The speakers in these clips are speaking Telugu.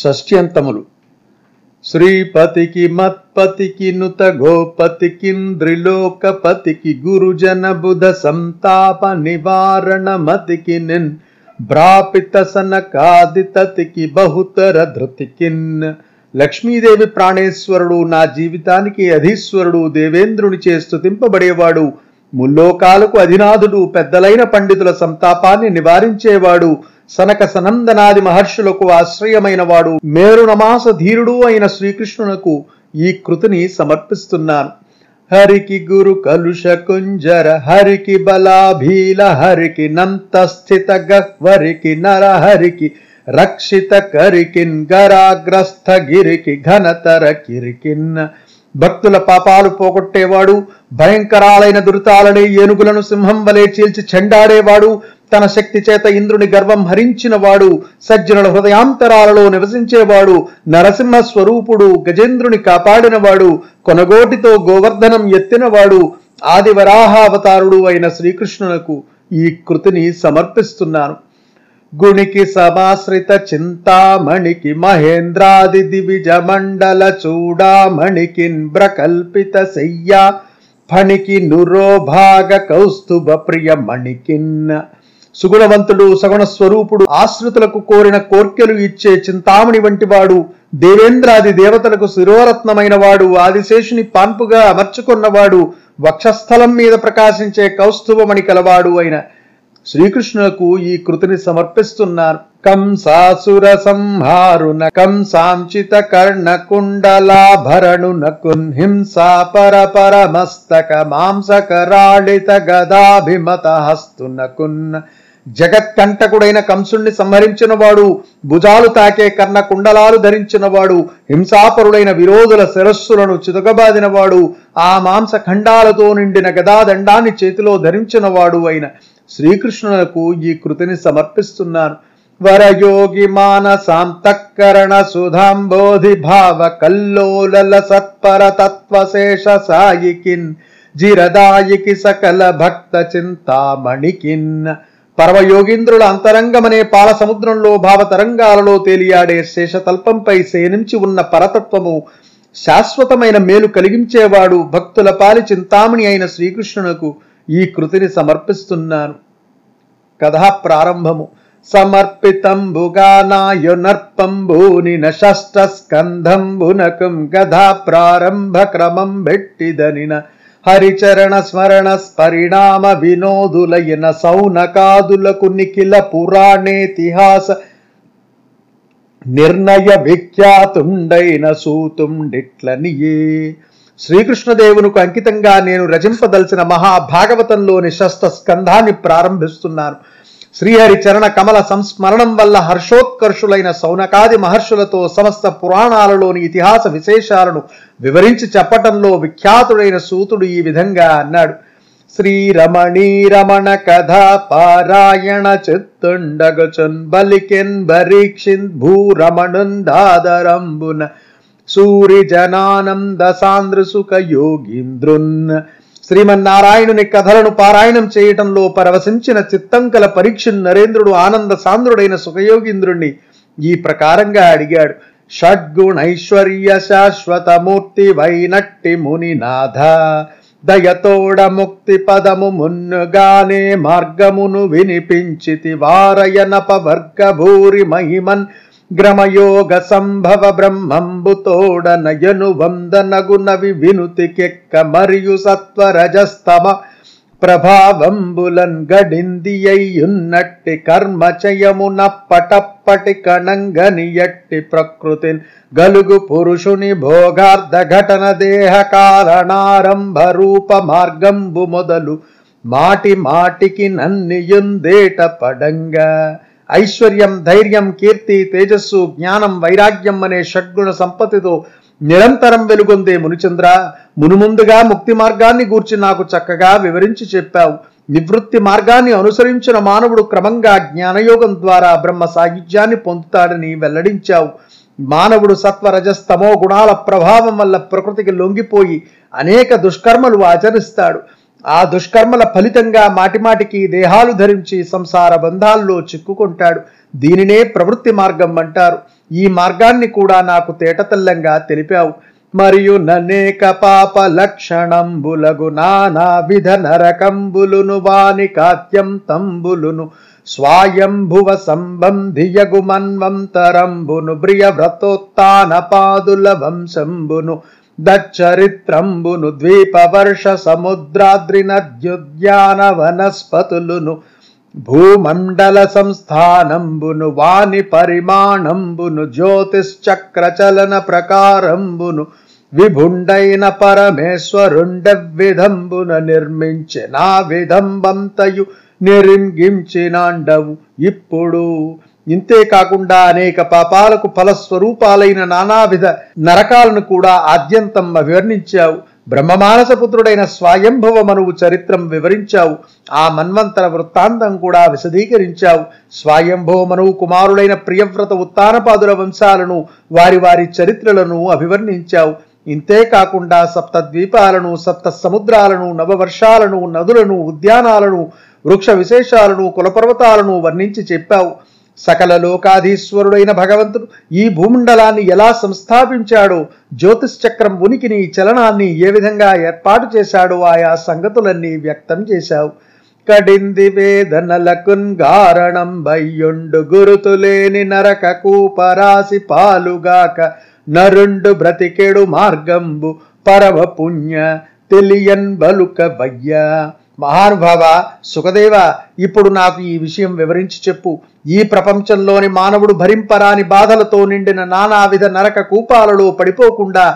షష్ట్యంతములు. శ్రీపతికి మత్పతికి నుత గోపతికింద్రిలోకపతికి గురుజన బుధ సంతాప నివారణమతికి నిన్ భ్రాపిత సనకాదితతికి బహుతర ధృతికిన్. లక్ష్మీదేవి ప్రాణేశ్వరుడు, నా జీవితానికి అధీశ్వరుడు, దేవేంద్రునిచే స్తుతింపబడేవాడు, ముల్లోకాలకు అధినాథుడు, పెద్దలైన పండితుల సంతాపాన్ని నివారించేవాడు, సనక సనందనాది మహర్షులకు ఆశ్రయమైనవాడు, మేరునమాస ధీరుడు అయిన శ్రీకృష్ణునకు ఈ కృతిని సమర్పిస్తున్నాను. హరికి గురు కలుష కుంజర హరికి బలాభీల హరికి నంతస్థిత గహ్వరికి నరహరికి రక్షిత కరికిన్ గరాగ్రస్థ గిరికి ఘనతర కిరికిన్. భక్తుల పాపాలు పోగొట్టేవాడు, భయంకరాలైన దురితాలని ఏనుగులను సింహం వలె చీల్చి చెండాడేవాడు, తన శక్తి చేత ఇంద్రుని గర్వం హరించినవాడు, సజ్జనుల హృదయాంతరాలలో నివసించేవాడు, నరసింహ స్వరూపుడు, గజేంద్రుని కాపాడినవాడు, కొనగోటితో గోవర్ధనం ఎత్తినవాడు, ఆదివరాహావతారుడు అయిన శ్రీకృష్ణునకు ఈ కృతిని సమర్పిస్తున్నాను. గుణికి సమాశ్రిత చింతామణికి మహేంద్రాది దివిజ మండల చూడామణికి బ్రకల్పిత శయ్యా ఫణికి నురోభాగ కౌస్తుభ ప్రియ మణికిన్. సుగుణవంతుడు, సగుణ స్వరూపుడు, ఆశ్రితులకు కోరిన కోర్కెలు ఇచ్చే చింతామణి వంటివాడు, దేవేంద్రాది దేవతలకు శిరోరత్నమైన వాడు, ఆదిశేషుని పాన్పుగా అమర్చుకున్నవాడు, వక్షస్థలం మీద ప్రకాశించే కౌస్తుభమణి కలవాడు అయిన శ్రీకృష్ణులకు ఈ కృతిని సమర్పిస్తున్నారు. కంసాసుర సంహారున కంసాంచిత కర్ణ కుండలాభరణున హింసా పరపరమస్తక మాంసకరాళిత గదాభిమత హస్తునకున్న. జగత్కంటకుడైన కంసుణ్ణి సంహరించినవాడు, భుజాలు తాకే కర్ణ కుండలాలు ధరించినవాడు, హింసాపరుడైన విరోధుల శిరస్సులను చితకబాదినవాడు, ఆ మాంసఖండాలతో నిండిన గదాదండాన్ని చేతిలో ధరించినవాడు అయిన శ్రీకృష్ణులకు ఈ కృతిని సమర్పిస్తున్నారు. వరయోగి మానసాంతఃకరణ సుధాంబోధి భావ కల్లోల సత్పర తత్వశేష సాయికిన్ జిరదాయికి సకల భక్త చింతామణికిన్. పరమయోగీంద్రుల అంతరంగమనే పాల సముద్రంలో భావతరంగాలలో తేలియాడే శేషతల్పంపై శయనించి ఉన్న పరతత్వము, శాశ్వతమైన మేలు కలిగించేవాడు, భక్తుల పాలి చింతామణి అయిన శ్రీకృష్ణునకు ఈ కృతిని సమర్పిస్తున్నాను. కథా ప్రారంభము. సమర్పితంబుగా నాయునర్పంబూని నష్టస్కంధంబునకం కథా ప్రారంభ క్రమం బెట్టిదనిన హరిచరణ స్మరణ పరిణామ వినోదులైన సౌనకాదులకు నిఖిల పురాణేతిహాస నిర్ణయ విఖ్యాతుండైన సూతుండిట్లనియే. శ్రీకృష్ణదేవునికి అంకితంగా నేను రచింపదలిసిన మహాభాగవతంలోని షష్ఠ స్కంధాన్ని ప్రారంభిస్తున్నాను. శ్రీహరి చరణ కమల సంస్మరణం వల్ల హర్షోత్కర్షులైన సౌనకాది మహర్షులతో సమస్త పురాణాలలోని ఇతిహాస విశేషాలను వివరించి చెప్పటంలో విఖ్యాతుడైన సూతుడు ఈ విధంగా అన్నాడు. శ్రీరమణీ రమణ కథా పారాయణ చిత్తుండగచున్ బలికెన్ బరీక్షిన్ భూరమణున్ దాదరంబున సూరి జనానంద సాంద్రసుఖ యోగీంద్రున్. శ్రీమన్నారాయణుని కథలను పారాయణం చేయటంలో పరవశించిన చిత్తంకల పరీక్షిన్ నరేంద్రుడు ఆనంద సాంద్రుడైన సుఖయోగీంద్రుణ్ణి ఈ ప్రకారంగా అడిగాడు. షడ్గుణైశ్వర్య శాశ్వతమూర్తి వైనట్టి మునినాథ దయతోడ ముక్తి పదము మున్నుగానే మార్గమును వినిపించితి వారయనపవర్గ భూరి మహిమన్ గ్రమయోగ సంభవ బ్రహ్మంబుతోడ నయను వందనగునవి వినుతికెక్క మరియు సత్వరజస్తమ ప్రభావంబులన్ గడిందియ్యున్నట్టి కర్మ చయమున పటప్పటి కణంగనియట్టి ప్రకృతిన్ గలుగు పురుషుని భోగార్థ ఘటన దేహ కారణారంభ రూప మార్గంబు మొదలు మాటి మాటికి నన్నియుందేట పడంగా. ఐశ్వర్యం, ధైర్యం, కీర్తి, తేజస్సు, జ్ఞానం, వైరాగ్యం అనే షడ్గుణ సంపత్తితో నిరంతరం వెలుగొందే మునిచంద్ర, మునుముందుగా ముక్తి మార్గాన్ని గూర్చి నాకు చక్కగా వివరించి చెప్పావు. నివృత్తి మార్గాన్ని అనుసరించిన మానవుడు క్రమంగా జ్ఞానయోగం ద్వారా బ్రహ్మ సాయుధ్యాన్ని పొందుతాడని వెల్లడించావు. మానవుడు సత్వరజస్తమో గుణాల ప్రభావం వల్ల ప్రకృతికి లొంగిపోయి అనేక దుష్కర్మలు ఆచరిస్తాడు. ఆ దుష్కర్మల ఫలితంగా మాటిమాటికి దేహాలు ధరించి సంసార బంధాల్లో చిక్కుకుంటాడు. దీనినే ప్రవృత్తి మార్గం అంటారు. ఈ మార్గాన్ని కూడా నాకు తేటతెల్లంగా తెలిపావు. మరియు ననేక పాప లక్షణంబులగు నానా విధ నరకంబులును వాని కాత్యంతంబులును స్వాయంభువ సంబంధియగు మన్వంతరంబును ప్రియవ్రతోత్తాన పాదుల వంశంబును దచ్చరిత్రంబును ద్వీపవర్ష సముద్రాద్రి నద్యుద్యాన వనస్పతులును భూమండల సంస్థానంబును వాణి పరిమాణంబును జ్యోతిశ్చక్రచలన ప్రకారంబును విభుండైన పరమేశ్వరుండెవ్విధంబున నిర్మించిన నా విధంబంతయు నిరింగించినాండవు. ఇప్పుడు ఇంతేకాకుండా అనేక పాపాలకు ఫలస్వరూపాలైన నానావిధ నరకాలను కూడా ఆద్యంతమ్మ వివర్ణించావు. బ్రహ్మమానసపుత్రుడైన స్వయంభవ మనువు చరిత్రం వివరించావు. ఆ మన్వంతర వృత్తాంతం కూడా విశదీకరించావు. స్వయంభవ మనువు కుమారుడైన ప్రియవ్రత ఉత్తానపాదుల వంశాలను వారి వారి చరిత్రలను అభివర్ణించావు. ఇంతేకాకుండా సప్త ద్వీపాలను, సప్త సముద్రాలను, నవవర్షాలను, నదులను, ఉద్యానాలను, వృక్ష విశేషాలను, కులపర్వతాలను వర్ణించి చెప్పావు. సకల లోకాధీశ్వరుడైన భగవంతుడు ఈ భూమండలాన్ని ఎలా సంస్థాపించాడో, జ్యోతిశ్చక్రం ఉనికిని, చలనాన్ని ఏ విధంగా ఏర్పాటు చేశాడో ఆయా సంగతులన్నీ వ్యక్తం చేశావు. కడింది వేదనలకున్ గారణం బయ్యుండు గురుతులేని నరక కూపరాసి పాలుగాక నరుండు బ్రతికెడు మార్గంబు పరమ పుణ్య తెలియన్ బలుక వయ్యా. మహానుభావ సుఖదేవ, ఇప్పుడు నాకు ఈ విషయం వివరించి చెప్పు. ఈ ప్రపంచంలోని మానవుడు భరింపరాని బాధలతో నిండిన నానావిధ నరక కూపాలలో పడిపోకుండా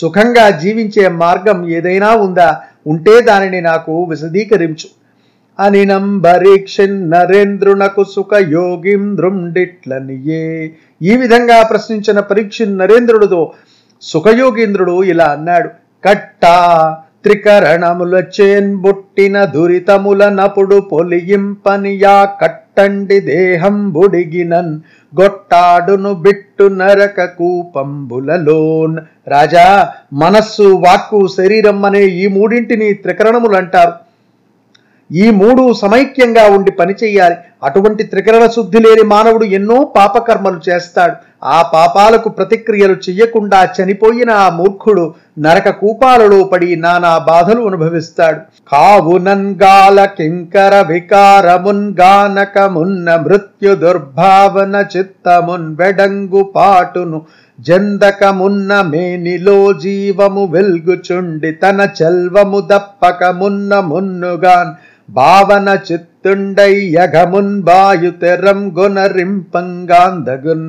సుఖంగా జీవించే మార్గం ఏదైనా ఉందా? ఉంటే దానిని నాకు విశదీకరించు. అనినంబరీక్షిన్ నరేంద్రునకు సుఖ యోగీంద్రుండిట్లనియే. ఈ విధంగా ప్రశ్నించిన పరీక్షిన్ నరేంద్రుడితో సుఖయోగీంద్రుడు ఇలా అన్నాడు. కట్టా త్రికరణముల చేన్ బుట్టిన దురితముల నపుడు పొలియింపనియా కట్టండి దేహం బుడిగినన్ గొట్టాడును బిట్టు నరక కూపంబులలోన్. రాజా, మనస్సు, వాక్కు, శరీరం అనే ఈ మూడింటిని త్రికరణములంటారు. ఈ మూడు సమైక్యంగా ఉండి పనిచేయాలి. అటువంటి త్రికరణ శుద్ధి లేని మానవుడు ఎన్నో పాపకర్మలు చేస్తాడు. ఆ పాపాలకు ప్రతిక్రియలు చెయ్యకుండా చనిపోయిన ఆ మూర్ఖుడు నరక కూపాలలో పడి నానా బాధలు అనుభవిస్తాడు. కావునంగాల కింకర వికారమున్గానకమున్న మృత్యు దుర్భావన చిత్తమున్ వెడంగు పాటును జందకమున్న మేనిలో జీవము వెల్గుచుండి తన చల్వము దప్పకమున్న మున్నుగాన్ భావన చిత్తుండై యగమున్ బాయుతెరం గునరింపంగాందగున్.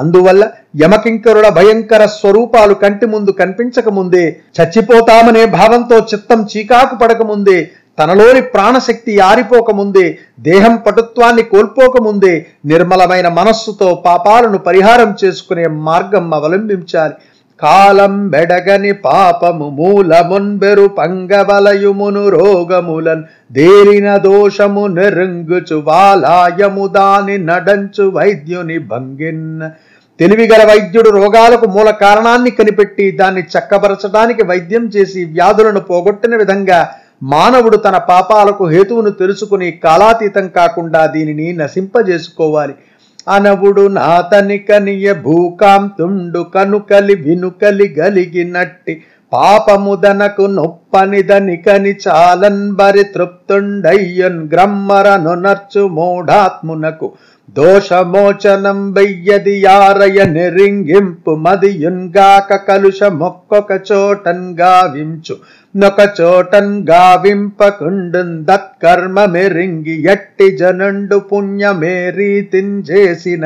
అందువల్ల యమకింకరుల భయంకర స్వరూపాలు కంటి ముందు కనిపించకముందే, చచ్చిపోతామనే భావంతో చిత్తం చీకాకు పడకముందే, తనలోని ప్రాణశక్తి ఆరిపోకముందే, దేహం పటుత్వాన్ని కోల్పోకముందే నిర్మలమైన మనస్సుతో పాపాలను పరిహారం చేసుకునే మార్గం అవలంబించాలి. కాలం బెడగని పాపము మూలమున్బెరు పంగవలయుమును రోగములన్ దేరిన దోషము నెరుంగుచు వాలాయము దాని నడంచు వైద్యుని భంగిన్. తెలివిగల వైద్యుడు రోగాలకు మూల కారణాన్ని కనిపెట్టి దాన్ని చక్కబరచడానికి వైద్యం చేసి వ్యాధులను పోగొట్టిన విధంగా మానవుడు తన పాపాలకు హేతువును తెలుసుకుని కాలాతీతం కాకుండా దీనిని నశింపజేసుకోవాలి. అనవుడు నాతనికనియ భూకాంతుండు కనుకలి వినుకలి గలిగినట్టి పాపముదనకు నొప్పనిదనికని చాలన్ బరి తృప్తుండయ్యన్ గ్రమ్మరనునర్చు మూఢాత్మునకు దోషమోచనం బయ్యది యారయ నిరింగింపు మదియున్గాక కలుషమొక్కొక చోటన్ గావించు నొక చోటన్ గావింపకుండున్ దత్కర్మ మెరింగి ఎట్టి జనుండు పుణ్యమే రీతించేసిన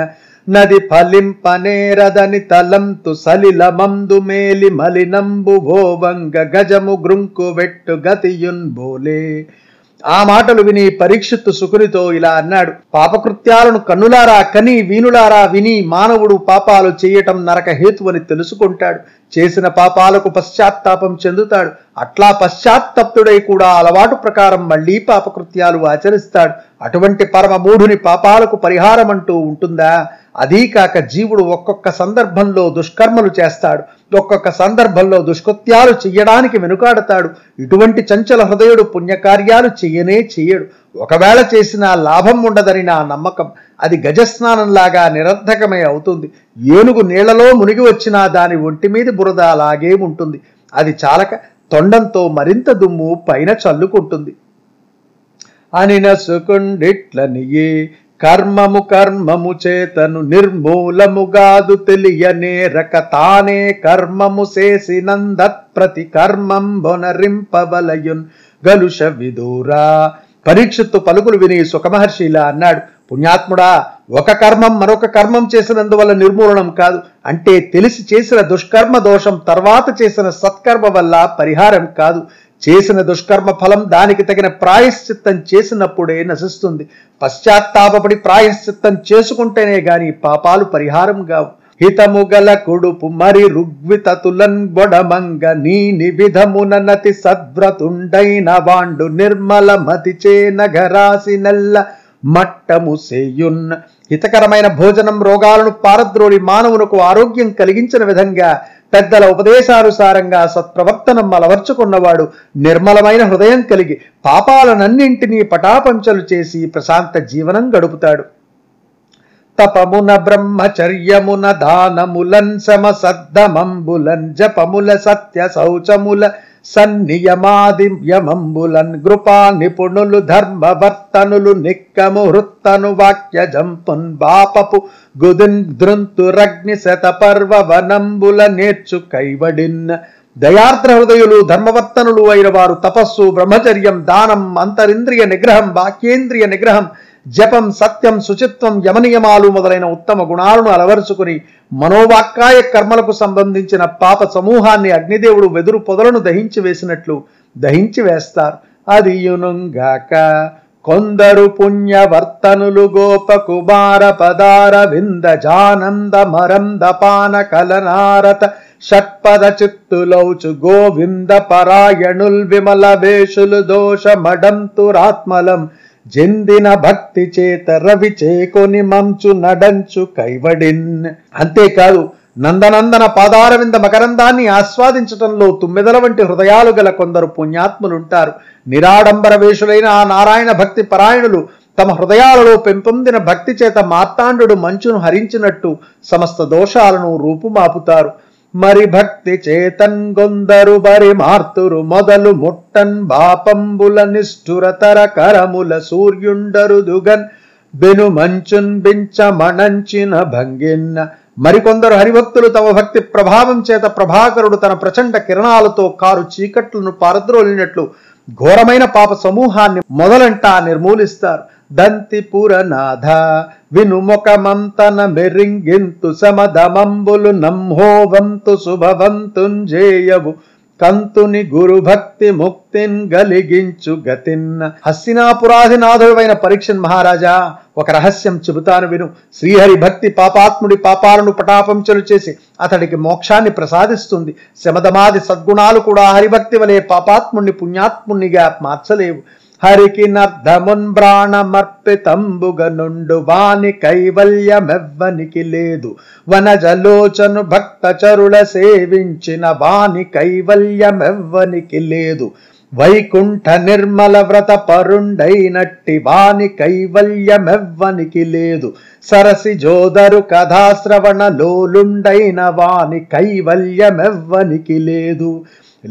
నది ఫలింపనేరదని తలంతు సలిలమందు మేలి మలినంబు భోవంగ గజము గృంకు వెట్టు గతియున్ బోలే. ఆ మాటలు విని పరీక్షిత్తు సుకునితో ఇలా అన్నాడు. పాపకృత్యాలను కన్నులారా కని, వీనులారా విని మానవుడు పాపాలు చేయటం నరక హేతువని తెలుసుకుంటాడు. చేసిన పాపాలకు పశ్చాత్తాపం చెందుతాడు. అట్లా పశ్చాత్తప్తుడై కూడా అలవాటు ప్రకారం మళ్లీ పాపకృత్యాలు ఆచరిస్తాడు. అటువంటి పరమ మూఢుని పాపాలకు పరిహారం అంటూ ఉంటుందా? అదీ కాక జీవుడు ఒక్కొక్క సందర్భంలో దుష్కర్మలు చేస్తాడు, ఒక్కొక్క సందర్భంలో దుష్కృత్యాలు చెయ్యడానికి వెనుకాడతాడు. ఇటువంటి చంచల హృదయుడు పుణ్యకార్యాలు చెయ్యనే చెయ్యడు. ఒకవేళ చేసినా లాభం ఉండదని నా నమ్మకం. అది గజస్నానంలాగా నిరర్ధకమే అవుతుంది. ఏనుగు నీళ్లలో మునిగి వచ్చినా దాని ఒంటి మీద బురద అలాగే ఉంటుంది. అది చాలక తొండంతో మరింత దుమ్ము పైన చల్లుకుంటుంది. అనినసుకుండిట్లనియే కర్మము కర్మము చేతను నిర్మూలముగాదు తెలియనేరక తానే కర్మము చేసినందత్ ప్రతి కర్మం బొనరింపబలయున్ గలుష విదూరా. పరీక్షిత్తు పలుకులు విని సుఖమహర్షి ఇలా అన్నాడు. పుణ్యాత్ముడా, ఒక కర్మం మరొక కర్మం చేసినందువల్ల నిర్మూలనం కాదు. అంటే తెలిసి చేసిన దుష్కర్మ దోషం తర్వాత చేసిన సత్కర్మ వల్ల పరిహారం కాదు. చేసిన దుష్కర్మ ఫలం దానికి తగిన ప్రాయశ్చిత్తం చేసినప్పుడే నశిస్తుంది. పశ్చాత్తాపడి ప్రాయశ్చిత్తం చేసుకుంటేనే గాని పాపాలు పరిహారం కావు. హితముగల కొడుపు మరి రుగ్వితతులన్ బొడమంగ నీ నివిధమున నతి సద్వ్రతుండైన వాండు నిర్మల మతి చే నగరాసి నల్ల మట్టము సేయున్. హితకరమైన భోజనం రోగాలను పారద్రోడి మానవునకు ఆరోగ్యం కలిగించిన విధంగా పెద్దల ఉపదేశానుసారంగా సత్ప్రవర్తనం అలవర్చుకున్నవాడు నిర్మలమైన హృదయం కలిగి పాపాలనన్నింటినీ పటాపంచలు చేసి ప్రశాంత జీవనం గడుపుతాడు. తపమున బ్రహ్మచర్యమున దానములన్ శమ సద్ధమంబులన్ జపముల సత్య శౌచముల సన్నియమాదియమంబులన్ గృపా నిపుణులు ధర్మవర్తనులు నిక్కము హృత్తను వాక్య జంపున్ బాపపు గుదిన్ దృంతురగ్ని శతపర్వవనంబుల నేర్చు కైవడిన్. దయార్ద్ర హృదయులు ధర్మవర్తనులు అయిన వారు తపస్సు, బ్రహ్మచర్యం, దానం, అంతరింద్రియ నిగ్రహం, వాక్యేంద్రియ నిగ్రహం, జపం, సత్యం, శుచిత్వం, యమనియమాలు మొదలైన ఉత్తమ గుణాలను అలవరుచుకుని మనోవాక్కాయ కర్మలకు సంబంధించిన పాప సమూహాన్ని అగ్నిదేవుడు వెదురు పొదలను దహించి వేసినట్లు దహించి వేస్తారు. అది యునుగాక కొందరు పుణ్యవర్తనులు గోప కుమార పదార వింద జానంద మరంద పాన కలనారత షట్పద చిత్తులౌచు గోవింద పరాయణుల్ విమల వేషులు దోష మడంతురాత్మలం జెందిన భక్తి చేత రవి చేకొని మంచు నడంచు కైవడిన్. అంతేకాదు నందనందన పాదారవింద మకరందాన్ని ఆస్వాదించటంలో తుమ్మెదల వంటి హృదయాలు గల కొందరు పుణ్యాత్ములుంటారు. నిరాడంబర వేషులైన ఆ నారాయణ భక్తి పరాయణులు తమ హృదయాలలో పెంపొందిన భక్తి చేత మార్తాండు మంచును హరించినట్టు సమస్త దోషాలను రూపుమాపుతారు. మరి భక్తి చేతన్ గొందరు బరి మార్తురు మొదలు ముట్టన్ బాపంబుల నిష్ఠురతర కరముల సూర్యుండరు దుగన్ బెను మంచున్ బించ మణంచిన భంగిన్న. మరికొందరు హరిభక్తులు తమ భక్తి ప్రభావం చేత ప్రభాకరుడు తన ప్రచండ కిరణాలతో కారు చీకట్లను పారద్రోలినట్లు ఘోరమైన పాప సమూహాన్ని మొదలంటా నిర్మూలిస్తారు. దంతి పురనాథ వినుముఖమంతన మెరింగింతు సమధమంబులు నమ్హోవంతు శుభవంతుంజేయవు కంతుని గురు భక్తి ముక్తిన్ గలిగించు గతిన్. హస్సినాపురాధినాథుడైన పరీక్షన్ మహారాజా, ఒక రహస్యం చెబుతాను విను. శ్రీహరి భక్తి పాపాత్ముడి పాపాలను పటాపంచలు చేసి అతడికి మోక్షాన్ని ప్రసాదిస్తుంది. శమధమాది సద్గుణాలు కూడా హరిభక్తి వలె పాపాత్ముణ్ణి పుణ్యాత్మునిగా మార్చలేవు. హరికి నర్ధమున్ ప్రాణమర్పితంబుగనుండు వాని కైవల్యమెవ్వనికి లేదు. వనజలోచను భక్త చరుల సేవించిన వాని కైవల్యమెవ్వనికి లేదు. వైకుంఠ నిర్మల వ్రత పరుండైనట్టి వాని కైవల్యమెవ్వనికి లేదు. సరసి జోదరు కథాశ్రవణ లోలుండైన వాని కైవల్యమెవ్వనికి లేదు.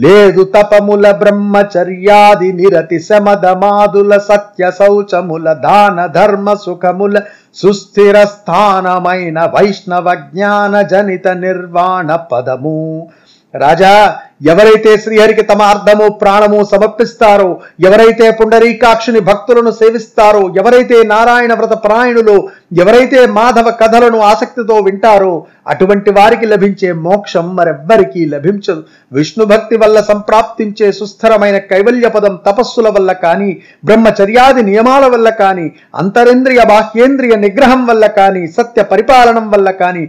లేదు తపముల బ్రహ్మచర్యాది నిరతి శమధమాదుల సత్య శౌచముల దాన ధర్మ సుఖముల సుస్థిర స్థానమైన వైష్ణవ జ్ఞాన జనిత నిర్వాణ పదము. రాజా, ఎవరైతే శ్రీహరికి తమ అర్ధము ప్రాణము సమర్పిస్తారో, ఎవరైతే పుండరీకాక్షుని భక్తులను సేవిస్తారో, ఎవరైతే నారాయణ వ్రత పరాయణులు, ఎవరైతే మాధవ కథలను ఆసక్తితో వింటారో అటువంటి వారికి లభించే మోక్షం మరెవ్వరికీ లభించదు. విష్ణు భక్తి వల్ల సంప్రాప్తించే సుస్థిరమైన కైవల్య పదం తపస్సుల వల్ల కానీ, బ్రహ్మచర్యాది నియమాల వల్ల కానీ, అంతరేంద్రియ బాహ్యేంద్రియ నిగ్రహం వల్ల కానీ, సత్య పరిపాలనం వల్ల కానీ,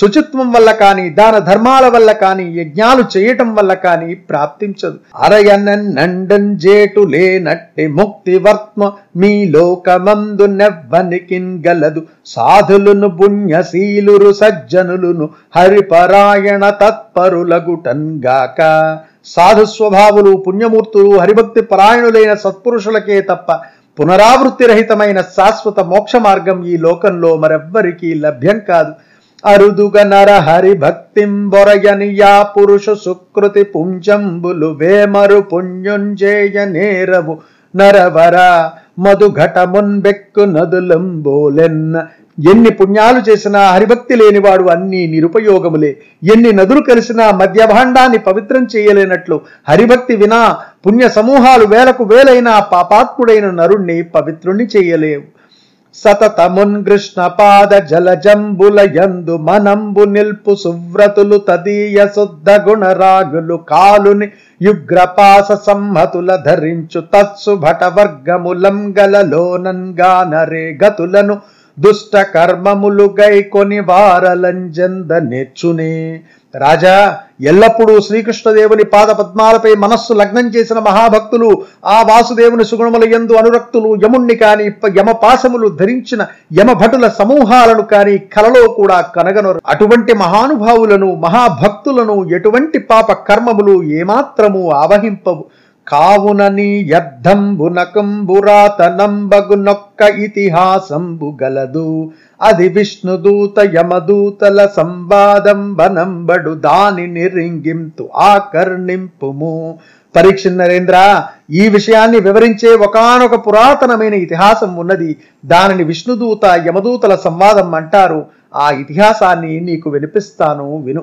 శుచిత్వం వల్ల కానీ దాన ధర్మాల వల్ల కానీ యజ్ఞాలు చేయటం వల్ల కానీ ప్రాప్తించదు. అరయనండంజేటు లేనట్టి ముక్తి వర్త్మ మీ లోకమందు నెవ్వనికిన్ గలదు. సాధులును పుణ్యశీలురు సజ్జనులును హరిపరాయణ తత్పరులగుటన్గాక. సాధు స్వభావులు పుణ్యమూర్తులు హరిభక్తి పరాయణులైన సత్పురుషులకే తప్ప పునరావృత్తి రహితమైన శాశ్వత మోక్ష మార్గం ఈ లోకంలో మరెవ్వరికీ లభ్యం కాదు. అరుదుగ నర హరిభక్తిం బొరయని యా పురుష సుకృతి పుంజంబులు వేమరు పుణ్యుంజేయ నేరవు నరవర మధుఘటమున్ బెక్కు నదులంబోలెన్న. ఎన్ని పుణ్యాలు చేసినా హరిభక్తి లేనివాడు అన్ని నిరుపయోగములే. ఎన్ని నదులు కలిసినా మద్యభాండాన్ని పవిత్రం చేయలేనట్లు హరిభక్తి వినా పుణ్య సమూహాలు వేలకు వేలైనా పాపాత్ముడైన నరుణ్ణి పవిత్రుణ్ణి చేయలేవు. సతతమున్ కృష్ణ పాద జలజంబుల యందు మనంబు నిల్పు సువ్రతులు తదీయ శుద్ధ గుణరాగులు కాలుని యుగ్రపాస సంహతుల ధరించు తత్సు భట వర్గములంగలలోనంగా నరే గతులను దుష్ట కర్మములు గైకొని వారలంజంద నెచ్చునే. రాజా, ఎల్లప్పుడూ శ్రీకృష్ణదేవుని పాద పద్మాలపై మనస్సు లగ్నం చేసిన మహాభక్తులు, ఆ వాసుదేవుని సుగుణముల యందు అనురక్తులు, యముణ్ణి కాని యమపాశములు ధరించిన యమభటుల సమూహాలను కాని కలలో కూడా కనగనరు. అటువంటి మహానుభావులను మహాభక్తులను ఎటువంటి పాప కర్మములు ఏమాత్రము ఆవహింపవు. కావునని యద్ధంబునకంబురాతనంబగునొక్క ఇతిహాసంబు గలదు. అది విష్ణుదూత యమదూతల సంవాదంబనంబడు దాని నిరింగింతు ఆకర్ణింపుము. పరీక్ష నరేంద్ర, ఈ విషయాన్ని వివరించే ఒకానొక పురాతనమైన ఇతిహాసం ఉన్నది. దానిని విష్ణుదూత యమదూతల సంవాదం అంటారు. ఆ ఇతిహాసాన్ని నీకు వినిపిస్తాను, విను.